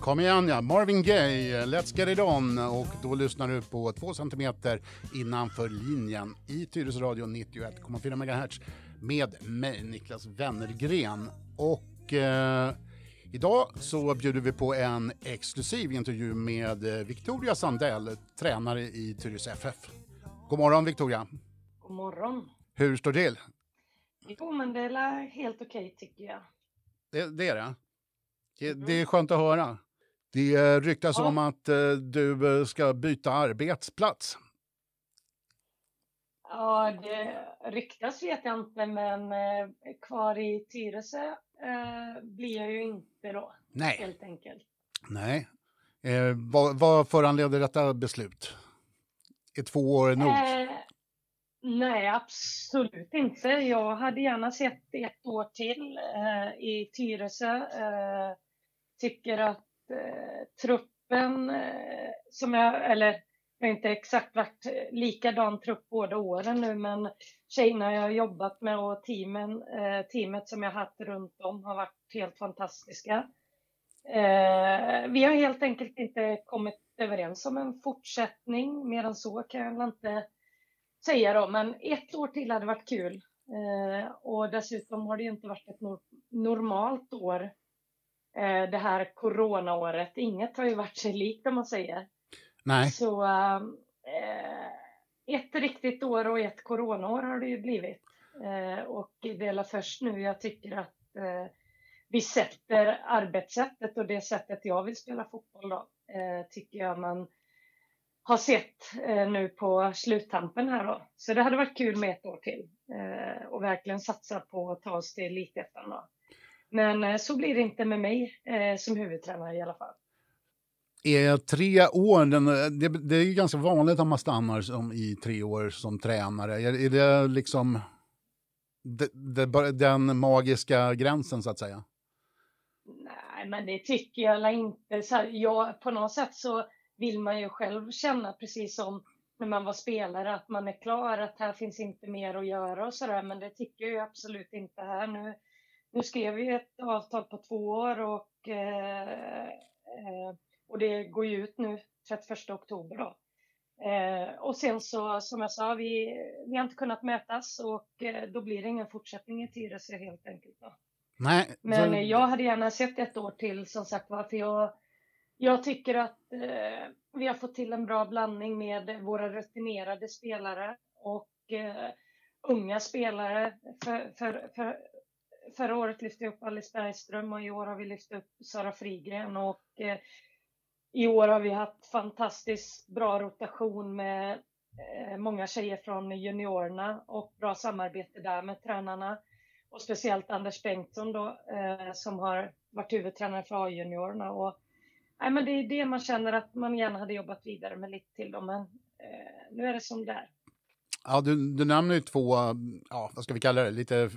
Kom igen, ja. Marvin Gaye, Let's Get It On. Och då lyssnar du på 2 centimeter innanför linjen i Tyresö Radio 91,4 MHz med mig, Niklas Wennergren. Och idag så bjuder vi på en exklusiv intervju med Victoria Sandell, tränare i Tyresö FF. God morgon, Victoria. God morgon. Hur står det till? Jo, men det är helt okej, tycker jag. Det är det? Det är skönt att höra. Det ryktas om att du ska byta arbetsplats. Ja, det ryktas vet jag inte, men kvar i Tyresö blir jag ju inte då. Nej. Helt enkelt. Nej. Vad föranleder detta beslut? Är 2 år nog? Nej, absolut inte. Jag hade gärna sett 1 år till i Tyresö. Tycker att truppen som jag har inte exakt varit likadan trupp båda åren nu, men tjejerna jag har jobbat med och teamet som jag har haft runt om har varit helt fantastiska. Vi har helt enkelt inte kommit överens om en fortsättning. Mer än så kan jag inte säga då, men 1 år till hade varit kul. Och dessutom har det ju inte varit ett normalt år. Det här coronaåret. Inget har ju varit sig likt, om man säger. Nej. Så 1 riktigt år och 1 coronaår har det ju blivit. Och det är först nu jag tycker att vi sätter arbetssättet och det sättet jag vill spela fotboll då. Tycker jag man har sett nu på sluttampen här då. Så det hade varit kul med 1 år till. Och verkligen satsa på att ta oss till Elitettan då. Men så blir det inte med mig som huvudtränare i alla fall. Är 3 år, det är ju ganska vanligt att man stannar i 3 år som tränare. Är det liksom den magiska gränsen så att säga? Nej, men det tycker jag inte. Så här, på något sätt så vill man ju själv känna precis som när man var spelare att man är klar, att här finns inte mer att göra och sådär. Men det tycker jag absolut inte här nu. Nu skrev vi ett avtal på 2 år och det går ju ut nu 31 oktober då. Och sen så, som jag sa, vi har inte kunnat mötas och då blir det ingen fortsättning i Tyresö helt enkelt då. Nej. Men jag hade gärna sett 1 år till som sagt, för jag tycker att vi har fått till en bra blandning med våra rutinerade spelare och unga spelare Förra året lyfte jag upp Alice Bergström och i år har vi lyft upp Sara Frigren och i år har vi haft fantastiskt bra rotation med många tjejer från juniorerna och bra samarbete där med tränarna och speciellt Anders Bengtsson då som har varit huvudtränare för A-juniorerna och men det är det man känner att man gärna hade jobbat vidare med lite till dem men nu är det som där. Ja, du nämner ju 2 vad ska vi kalla det, lite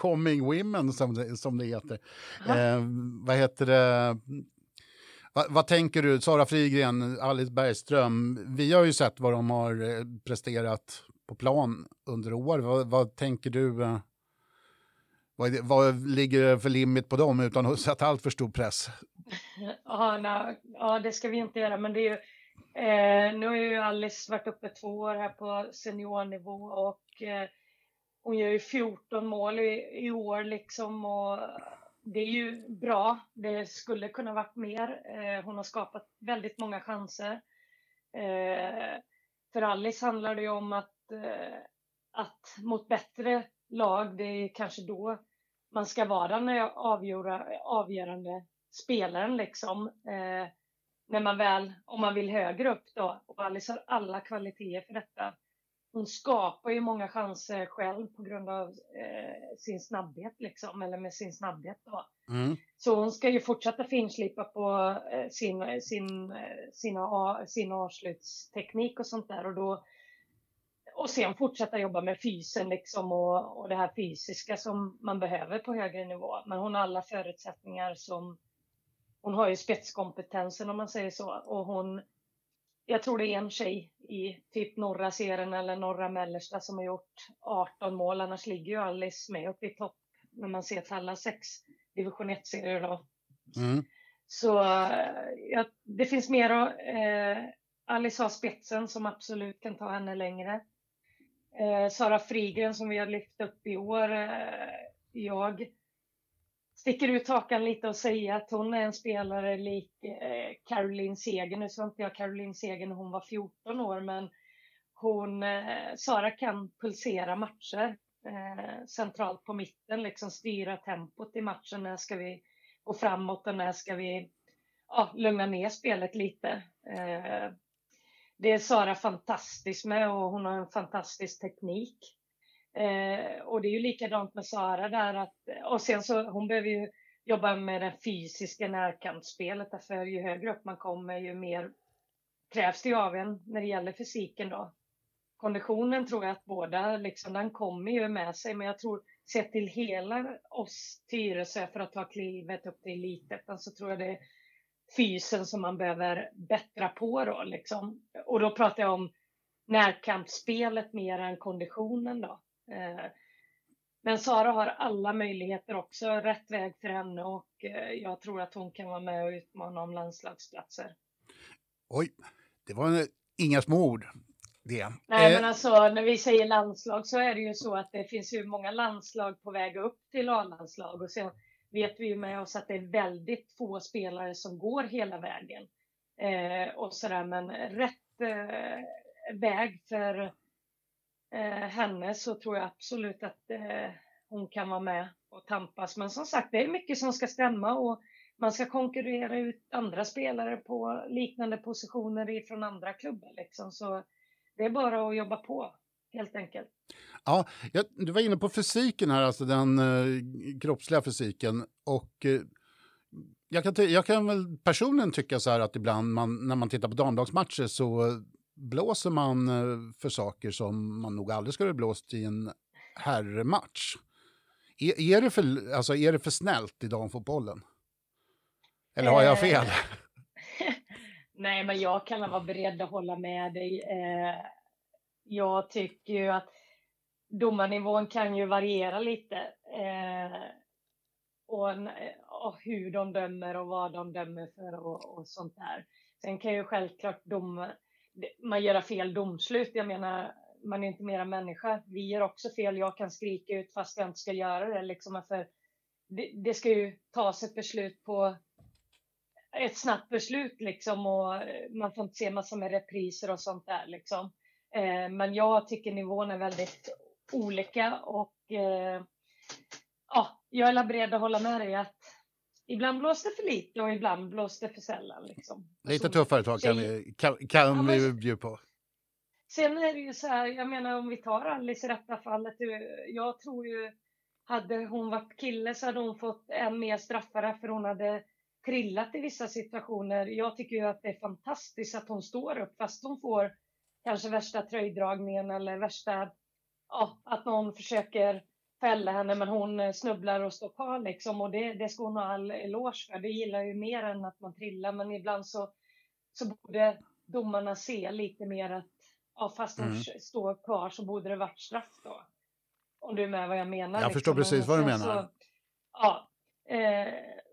coming women som det heter. Vad heter det? Vad tänker du? Sara Frigren, Alice Bergström. Vi har ju sett vad de har presterat på plan under år. Vad tänker du? Vad ligger för limit på dem utan att sätta allt för stor press? Det ska vi inte göra. Men det är ju, nu har ju Alice varit uppe 2 år här på seniornivå och hon gör ju 14 mål i år liksom och det är ju bra, det skulle kunna varit mer. Hon har skapat väldigt många chanser. För Alice handlar det ju om att mot bättre lag, det är kanske då man ska vara den avgörande spelaren liksom. När man om man vill högre upp då, och Alice har alla kvaliteter för detta. Hon skapar ju många chanser själv på grund av sin snabbhet liksom, eller med sin snabbhet då. Mm. Så hon ska ju fortsätta finslipa på sin avslutsteknik och sånt där och sen fortsätta jobba med fysen liksom och det här fysiska som man behöver på högre nivå. Men hon har alla förutsättningar som hon har ju spetskompetensen om man säger så och jag tror det är en tjej i typ norra serien eller norra mellersta som har gjort 18 mål. Annars ligger ju Alice med uppe i topp när man ser till alla 6 division 1-serier då. Mm. Så ja, det finns mer då. Alice har spetsen som absolut kan ta henne längre. Sara Frigren som vi har lyft upp i år. Jag sticker ut hakan lite och säger att hon är en spelare lik Caroline Seger. Nu sa inte jag Caroline Seger när hon var 14 år. Men hon, Sara kan pulsera matcher centralt på mitten. Liksom styra tempot i matchen. När ska vi gå framåt och när ska vi lugna ner spelet lite. Det är Sara fantastisk med och hon har en fantastisk teknik. Och det är ju likadant med Sara där att, och sen så hon behöver ju jobba med det fysiska närkampsspelet, därför ju högre upp man kommer ju mer krävs det av en när det gäller fysiken då. Konditionen tror jag att båda liksom, den kommer ju med sig, men jag tror sett till hela oss Tyresö för att ta klivet upp till elitettan så tror jag det är fysen som man behöver bättra på då liksom. Och då pratar jag om närkampsspelet mer än konditionen då. Men Sara har alla möjligheter också, rätt väg för henne och jag tror att hon kan vara med och utmana om landslagsplatser. Oj, det var inga små ord det. Nej men alltså när vi säger landslag så är det ju så att det finns ju många landslag på väg upp till A-landslag och sen vet vi ju med oss att det är väldigt få spelare som går hela vägen. Och sådär, men rätt väg för henne så tror jag absolut att hon kan vara med och tampas. Men som sagt, det är mycket som ska stämma och man ska konkurrera ut andra spelare på liknande positioner från andra klubbar. Liksom. Så det är bara att jobba på. Helt enkelt. Ja, du var inne på fysiken här, alltså den kroppsliga fysiken. Och jag kan väl personligen tycka så här att ibland när man tittar på damlagsmatcher så blåser man för saker som man nog aldrig skulle blåst i en herrematch. Är det för snällt i damfotbollen? Eller har jag fel? Nej, men jag kan vara beredd att hålla med dig. Jag tycker ju att domarnivån kan ju variera lite. Och hur de dömer och vad de dömer för och sånt där. Sen kan ju självklart man göra fel domslut. Jag menar, man är inte mera människa. Vi gör också fel. Jag kan skrika ut fast jag inte ska göra det. Liksom, för det ska ju tas ett beslut på... Ett snabbt beslut liksom. Och man får inte se massor med repriser och sånt där liksom. Men jag tycker nivån är väldigt olika och jag är beredd att hålla med dig att ibland blåser det för lite och ibland blåser det för sällan. Liksom. Lite tuffare tag kan vi bjuda på. Sen är det ju så här, jag menar om vi tar Alice i detta fallet, jag tror ju hade hon varit kille så hade hon fått en mer straffare för hon hade trillat i vissa situationer. Jag tycker ju att det är fantastiskt att hon står upp fast hon får kanske värsta tröjdragningen eller värsta, att någon försöker fälla henne men hon snubblar och står kvar liksom. Och det ska hon ha all eloge för. Det gillar ju mer än att man trillar, men ibland så borde domarna se lite mer att fast hon står kvar så borde det varit straff då. Om du är med vad jag menar. Jag förstår precis vad du menar.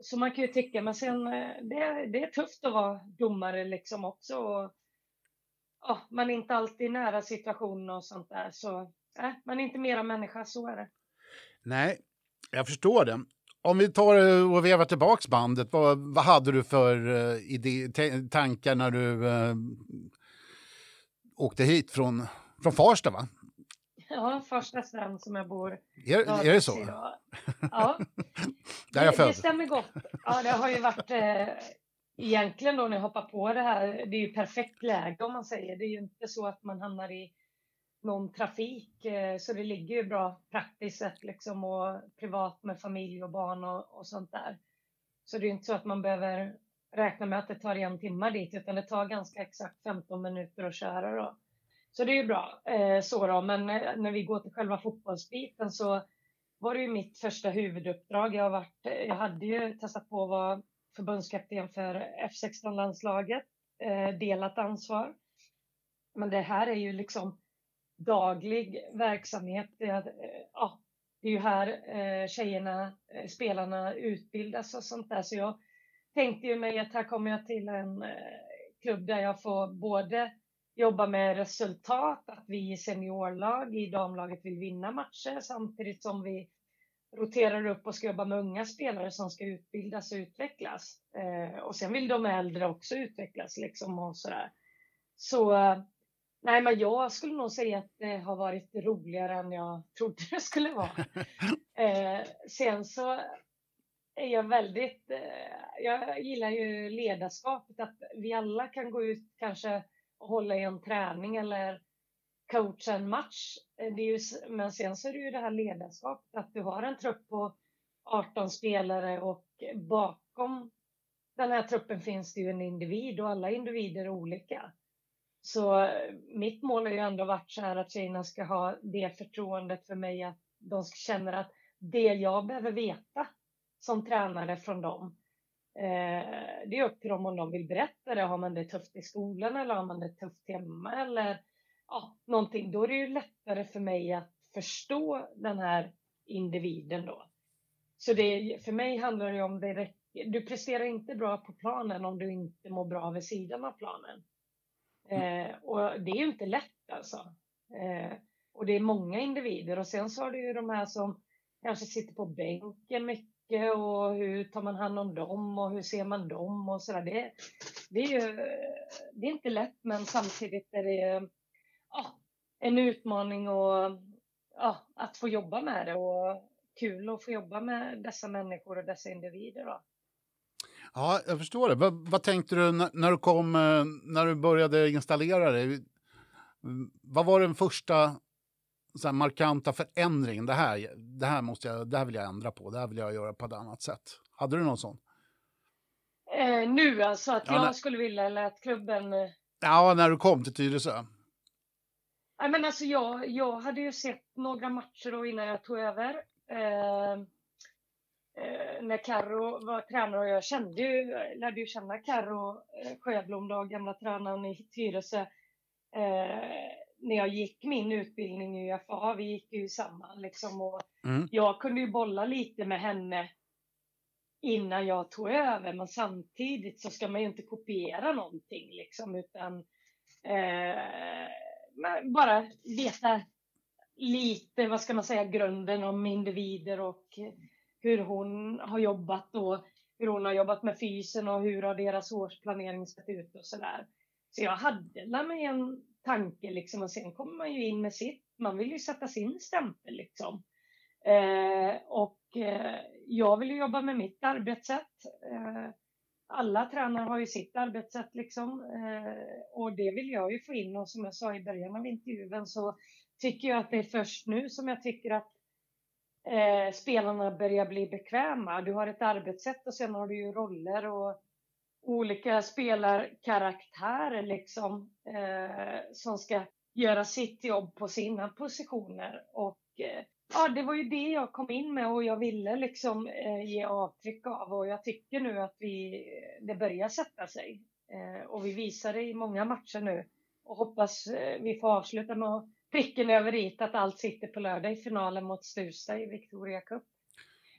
Så man kan ju tycka, men sen det är tufft att vara domare liksom också och man är inte alltid nära situationen och sånt där. Så man är inte mera människa, så är det. Nej, jag förstår det. Om vi tar och vevar tillbaks bandet, vad hade du för tankar när du åkte hit från Farsta, va? Ja, första stan som jag bor. Är det så? Idag. Ja, det stämmer gott. Ja, det har ju varit... Egentligen då när jag hoppar på det här, det är ju perfekt läge om man säger. Det är ju inte så att man hamnar i någon trafik. Så det ligger ju bra praktiskt sett liksom och privat med familj och barn och sånt där. Så det är ju inte så att man behöver räkna med att det tar 1 timme dit. Utan det tar ganska exakt 15 minuter att köra då. Så det är ju bra så då. Men när vi går till själva fotbollsbiten så var det ju mitt första huvuduppdrag. Jag hade ju testat på vad... förbundskapten för F16-landslaget, delat ansvar. Men det här är ju liksom daglig verksamhet. Det är ju här tjejerna, spelarna utbildas och sånt där. Så jag tänkte ju mig att här kommer jag till en klubb där jag får både jobba med resultat, att vi i seniorlag, i damlaget vill vinna matcher samtidigt som vi roterar upp och ska jobba med unga spelare som ska utbildas och utvecklas. Och sen vill de äldre också utvecklas liksom och sådär. Så nej, men jag skulle nog säga att det har varit roligare än jag trodde det skulle vara. Sen så är jag väldigt, jag gillar ju ledarskapet, att vi alla kan gå ut kanske och hålla i en träning eller coacha en match. Det är ju, men sen så är det ju det här ledarskapet, att du har en trupp på 18 spelare och bakom den här truppen finns det ju en individ och alla individer är olika. Så mitt mål har ju ändå varit så här att tjejerna ska ha det förtroendet för mig, att de ska känna att det jag behöver veta som tränare från dem, det är upp till dem om de vill berätta det. Har man det tufft i skolan eller har man det tufft hemma eller ja, någonting, då är det ju lättare för mig att förstå den här individen då. Så det, för mig handlar det om det, du presterar inte bra på planen om du inte mår bra vid sidan av planen. Och det är ju inte lätt alltså. Och det är många individer. Och sen så har du ju de här som kanske sitter på bänken mycket. Och hur tar man hand om dem? Och hur ser man dem? Och sådär. Det är inte lätt. Men samtidigt är det en utmaning. Och att få jobba med det. Och kul att få jobba med dessa människor och dessa individer då. Ja, jag förstår det. Vad tänkte du när du började installera det? Vad var den första så här markanta förändringen? Det här vill jag ändra på. Det här vill jag göra på ett annat sätt. Hade du någon sån? Nu alltså, att jag skulle vilja, eller att klubben... Ja, när du kom till Tyresö. Nej, men alltså jag hade ju sett några matcher då innan jag tog över. När Karro var tränare och jag lärde ju känna Karro Sjöblomdag, gamla tränaren i Tyresö, när jag gick min utbildning i UFA. Vi gick ju samman liksom, och jag kunde ju bolla lite med henne innan jag tog över, men samtidigt så ska man ju inte kopiera någonting liksom, utan bara veta lite, vad ska man säga, grunden om individer och hur hon har jobbat och hur hon har jobbat med fysen och hur har deras årsplanering sett ut och sådär. Så jag hade lärt mig en tanke liksom, och sen kommer man ju in med sitt. Man vill ju sätta sin stämpel liksom. Jag vill ju jobba med mitt arbetssätt. Alla tränare har ju sitt arbetssätt liksom. Och det vill jag ju få in. Och som jag sa i början av intervjun så tycker jag att det är först nu som jag tycker att spelarna börjar bli bekväma. Du har ett arbetssätt och sen har du ju roller och olika spelarkaraktärer liksom, som ska göra sitt jobb på sina positioner. Och det var ju det jag kom in med och jag ville liksom ge avtryck av, och jag tycker nu att det börjar sätta sig, och vi visar det i många matcher nu och hoppas vi får avsluta med att pricken över it, att allt sitter på lördag i finalen mot Stuvsta i Victoria Cup.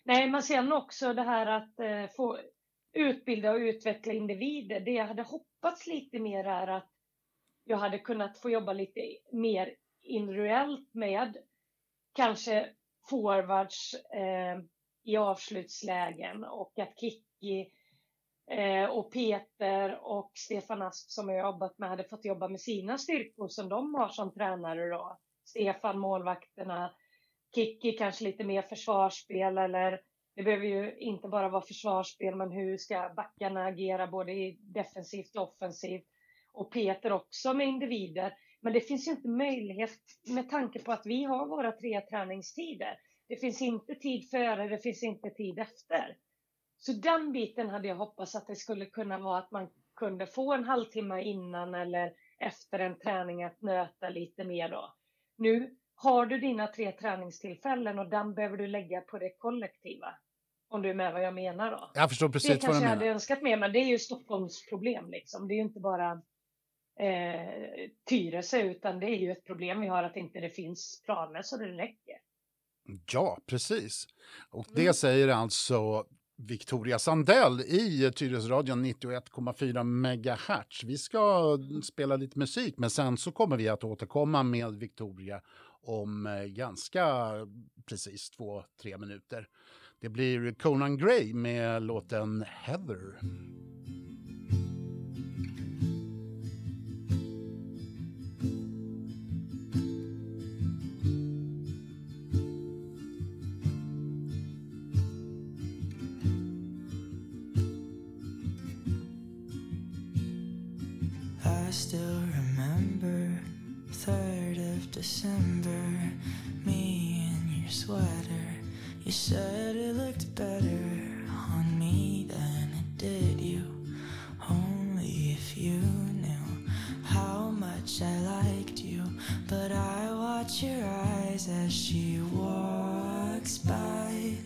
Nej, men sen också det här att få utbilda och utveckla individer. Det jag hade hoppats lite mer är att jag hade kunnat få jobba lite mer individuellt med kanske forwards i avslutslägen, och att Kicki och Peter och Stefan Asp som jag jobbat med hade fått jobba med sina styrkor som de har som tränare då. Stefan målvakterna, Kicki kanske lite mer försvarsspel, eller det behöver ju inte bara vara försvarsspel, men hur ska backarna agera både i defensivt och offensivt, och Peter också med individer. Men det finns ju inte möjlighet med tanke på att vi har våra 3 träningstider. Det finns inte tid före, det finns inte tid efter. Så den biten hade jag hoppats att det skulle kunna vara, att man kunde få en halvtimme innan eller efter en träning att nöta lite mer då. Nu har du dina 3 träningstillfällen och den behöver du lägga på det kollektiva. Om du är med vad jag menar då. Jag förstår precis vad du menar. Det kanske jag hade önskat mer, men det är ju Stockholms problem liksom. Det är ju inte bara Tyresö, utan det är ju ett problem vi har, att inte det finns planer så det räcker. Ja, precis. Och det säger alltså Victoria Sandell i Tyresöradion 91,4 MHz. Vi ska spela lite musik, men sen så kommer vi att återkomma med Victoria om ganska precis 2-3 minuter. Det blir Conan Gray med låten Heather. I still remember 3rd of December, me in your sweater. You said it looked better on me than it did you. Only if you knew how much I liked you. But I watch your eyes as she walks by.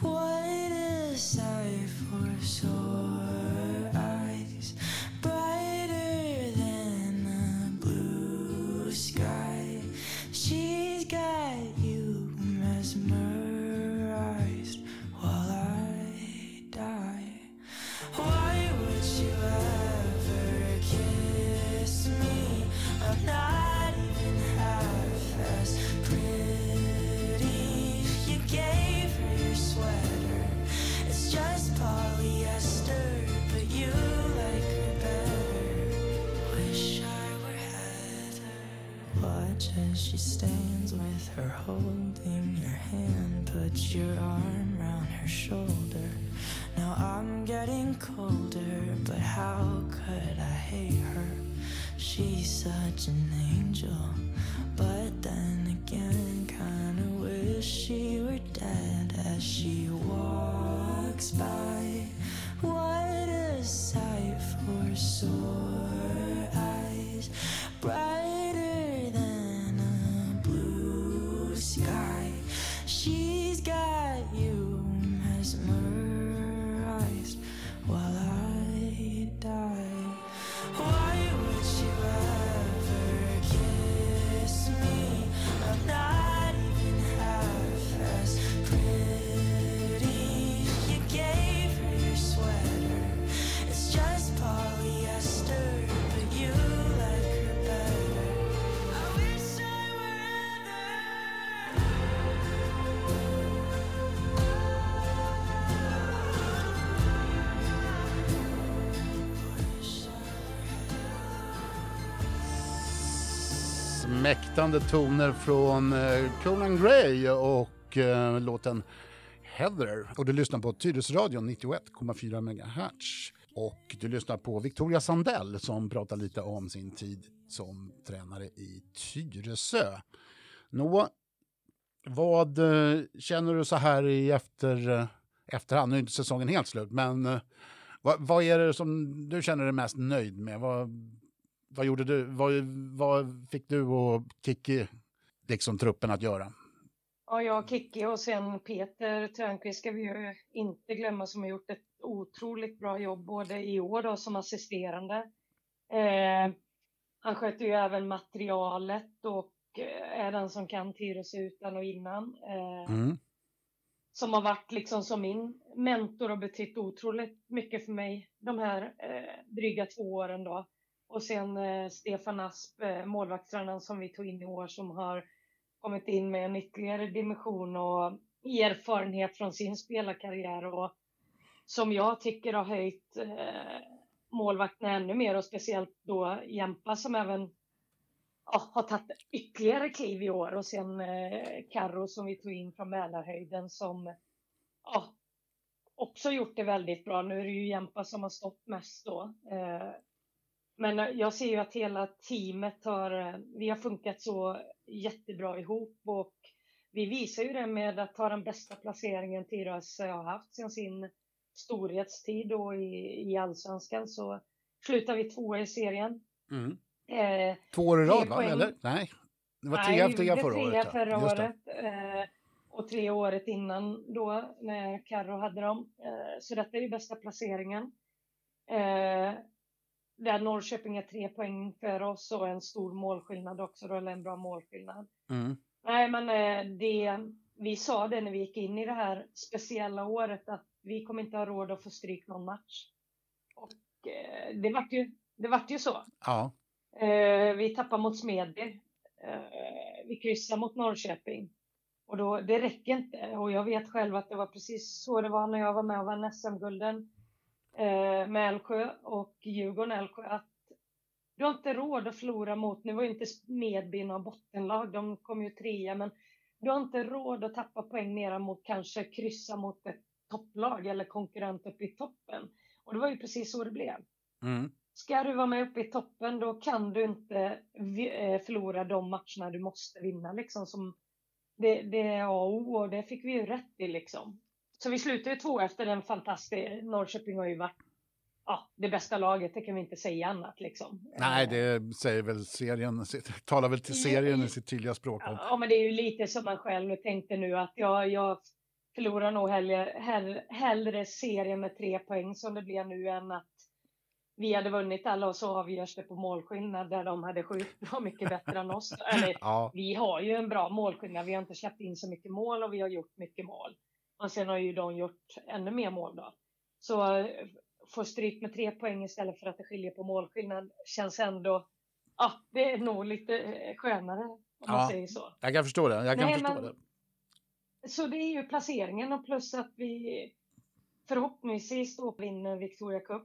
What is sight for sore eyes? Sky, she's got you mesmerized while I die. Why would you ever kiss me? I'm not even half as pretty. You gave her your sweater, it's just polyester, but you like her better. Wish I watch as she stands with her holding your hand. Put your arm round her shoulder. Now I'm getting colder, but how could I hate her? She's such an angel, but then again kinda wish she were dead as she walks by. What a sight for sore eyes, brighter than a blue sky. She's got you mesmerized while I die. Why would you ever kiss me? I'm not even half as pretty. You gave her your sweater, it's just polyester, but you like her better. Mäktande toner från Conan Gray och låten Heather. Och du lyssnar på Tyresöradion 91,4 MHz. Och du lyssnar på Victoria Sandell som pratar lite om sin tid som tränare i Tyresö. Nå, vad känner du så här i efterhand? Nu är inte säsongen helt slut, men vad är det som du känner dig mest nöjd med? Vad gjorde du? Vad fick du och Kicki, liksom truppen, att göra? Ja, jag och Kicki och sen Peter Törnqvist ska vi ju inte glömma, som har gjort ett otroligt bra jobb både i år då, som assisterande. Han sköter ju även materialet och är den som kan Tyresö utan och innan. Som har varit liksom som min mentor och betytt otroligt mycket för mig de här dryga 2 åren då. Och sen Stefan Asp, målvaktstränaren som vi tog in i år, som har kommit in med en ytterligare dimension och erfarenhet från sin spelarkarriär. Och som jag tycker har höjt målvakterna ännu mer, och speciellt då Jämpa som även har tagit ytterligare kliv i år. Och sen Karro som vi tog in från Mälahöjden som också gjort det väldigt bra. Nu är det ju Jämpa som har stått mest då. Men jag ser ju att hela teamet vi har funkat så jättebra ihop, och vi visar ju det med att ta den bästa placeringen Tyresö har haft sedan sin storhetstid och i allsvenskan, så slutar vi 2 i serien. 2 år i rad va? Eller? Nej, det var 3 förra året. Och 3 året innan då när Karro hade dem. Så detta är ju bästa placeringen. Där Norrköping är 3 poäng för oss och en stor målskillnad också. Eller en bra målskillnad. Nej, men det vi sa det när vi gick in i det här speciella året att vi kommer inte ha råd att få stryk någon match. Och det vart ju så. Ja. Vi tappade mot Smedby. Vi kryssade mot Norrköping. Och då, det räcker inte. Och jag vet själv att det var precis så det var när jag var med och vann SM-gulden med Älvsjö och Djurgården Älvsjö. Att du har inte råd att förlora mot, nu var ju inte Smedby någon bottenlag, de kom ju trea, men du har inte råd att tappa poäng mera mot, kanske kryssa mot ett topplag eller konkurrent uppe i toppen. Och det var ju precis så det blev. Mm. Ska du vara med uppe i toppen, då kan du inte förlora de matcherna du måste vinna. Liksom, som det är A och O, och det fick vi ju rätt i. Liksom. Så vi slutade 2 efter den fantastiska. Norrköping har ju varit det bästa laget, det kan vi inte säga annat. Liksom. Nej, det säger väl serien, talar väl till serien i sitt tydliga språk. Ja, men det är ju lite som man själv tänkte nu, att jag förlorar nog hellre serien med 3 poäng som det blir nu än att vi hade vunnit alla och så avgörs det på målskillnad där de hade 7 var mycket bättre än oss. Eller, vi har ju en bra målskillnad, vi har inte släppt in så mycket mål och vi har gjort mycket mål. Och sen har ju de gjort ännu mer mål då. Så få stryk med 3 poäng istället för att det skiljer på målskillnad känns ändå, det är nog lite skönare om man säger så. Jag kan förstå det, det. Så det är ju placeringen och plus att vi förhoppningsvis då vinner Victoria Cup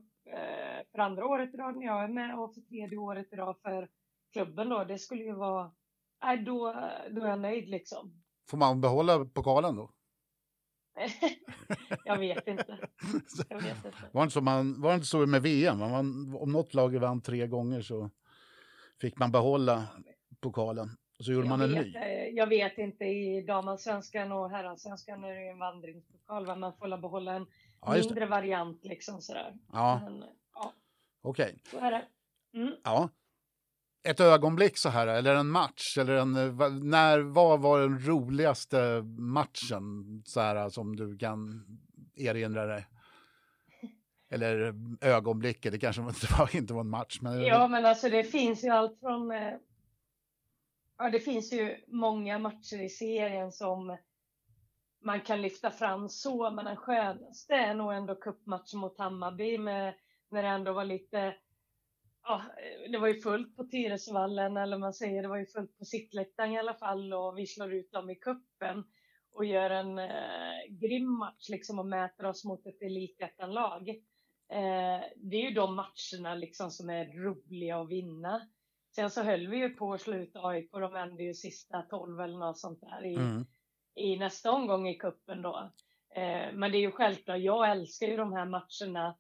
för andra året idag när jag är med och för tredje året idag för klubben då. Det skulle ju vara, då är jag nöjd liksom. Får man behålla pokalen då? Jag vet inte. Var inte så med VM. Om något lag vann 3 gånger så fick man behålla pokalen. Och så gjorde man en ny. Jag vet inte. I damansvenskan och herransvenskan är det en vandringspokal. Man får behålla en mindre variant. Liksom, sådär. Ja. Men. Okej. Så är det. Mm. Ja. Ett ögonblick så här, eller en match, eller vad var den roligaste matchen så här, som du kan erinra dig? Eller ögonblicket, det kanske inte var en match. Men... Ja, men alltså det finns ju allt från... det finns ju många matcher i serien som man kan lyfta fram så, men den skönaste är nog ändå cupmatchen mot Hammarby när det ändå var lite... Ja, det var ju fullt på Tyresövallen, eller man säger det var ju fullt på Sittlättan i alla fall, och vi slår ut dem i kuppen och gör en grym match liksom, och mäter oss mot ett elitettanlag. Det är ju de matcherna liksom, som är roliga att vinna. Sen så höll vi ju på att slå ut AIK, och de vände ju sista 12 eller något sånt där i nästa omgång i kuppen då. Men det är ju självklart, jag älskar ju de här matcherna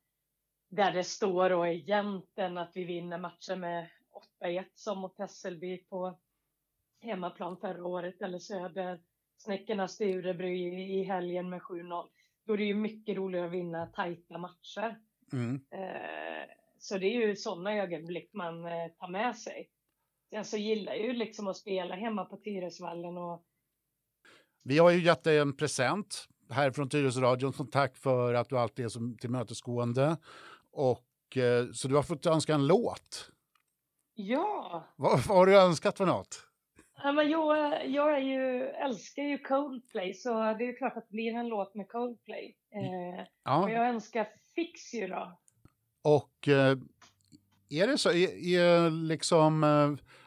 där det står då egentligen att vi vinner matchen med 8-1 som mot Tesselby på hemmaplan förra året. Eller Söder, Snäckorna Sturebry i helgen med 7-0. Då är det ju mycket roligare att vinna tajta matcher. Mm. Så det är ju sådana ögonblick man tar med sig. Sen så gillar jag ju liksom att spela hemma på Tyresvallen. Vi har ju gett dig en present här från Tyres Radio som tack för att du alltid är som tillmötesgående. Och så du har fått önska en låt. Ja. Vad har du önskat för något? Ja, men jag älskar ju Coldplay, så det är ju klart att det blir en låt med Coldplay. Och jag önskar Fix ju då. Och är det så är liksom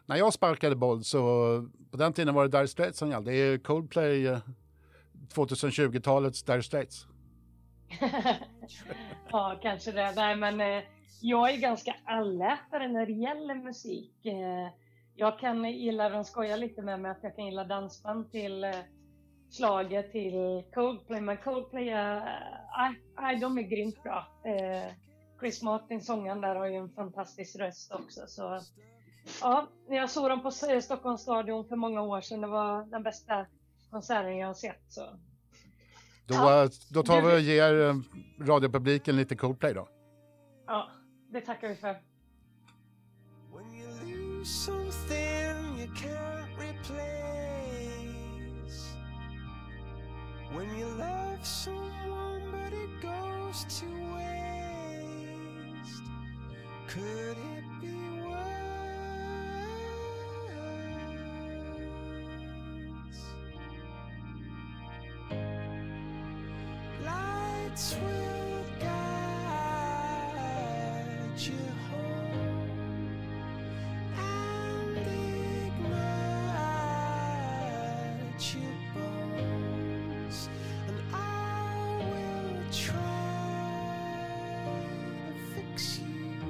när jag sparkade boll så på den tiden var det Dire Straits som gällde. Det är Coldplay 2020-talets Dire Straits. Ja, kanske det. Nej, men jag är ganska allätare när det gäller musik. Jag kan gilla, de skojar lite med mig att jag kan gilla dansband till slager till Coldplay. Men Coldplay, de är grymt bra. Chris Martin, sångaren där, har ju en fantastisk röst också. Så ja, jag såg dem på Stockholms stadion för många år sedan. Det var den bästa konserten jag har sett, så... Då tar vi och ger radiopubliken lite Coldplay då. Ja, det tackar vi för. touch your bones, and I will try to fix you.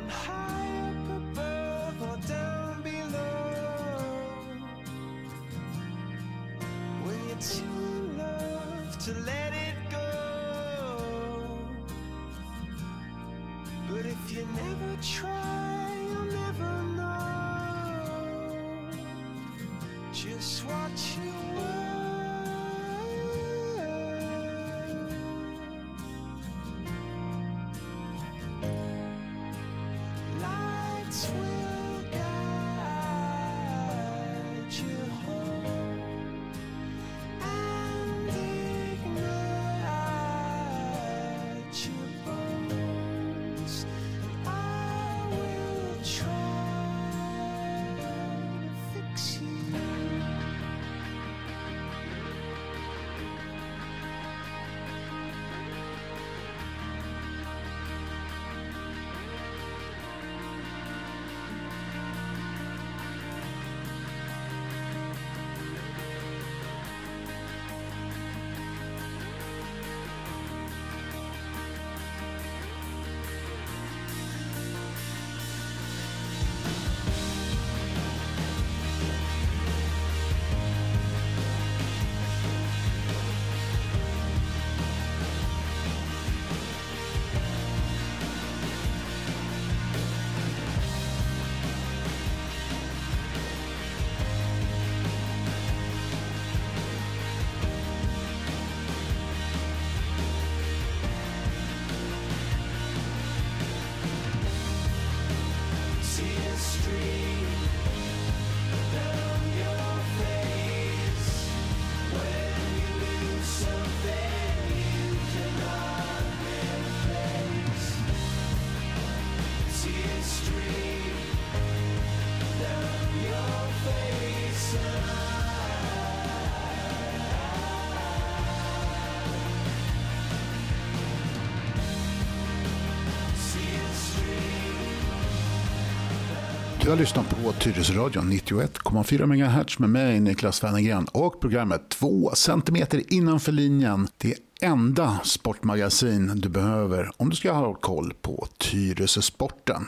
And high up above or down below, when you're too in love to let it go. But if you never try, you'll never know just what you were. Lights will guide you home, and ignite your bones, and I will try to fix you. See a stream down your face when you lose something you cannot replace. See a stream down your face, and I see a stream. Du har lyssnat på Tyresö Radio 91,4 MHz med mig Niklas Wennergren och programmet 2 centimeter innanför linjen. Det enda sportmagasin du behöver om du ska ha koll på Tyresö sporten.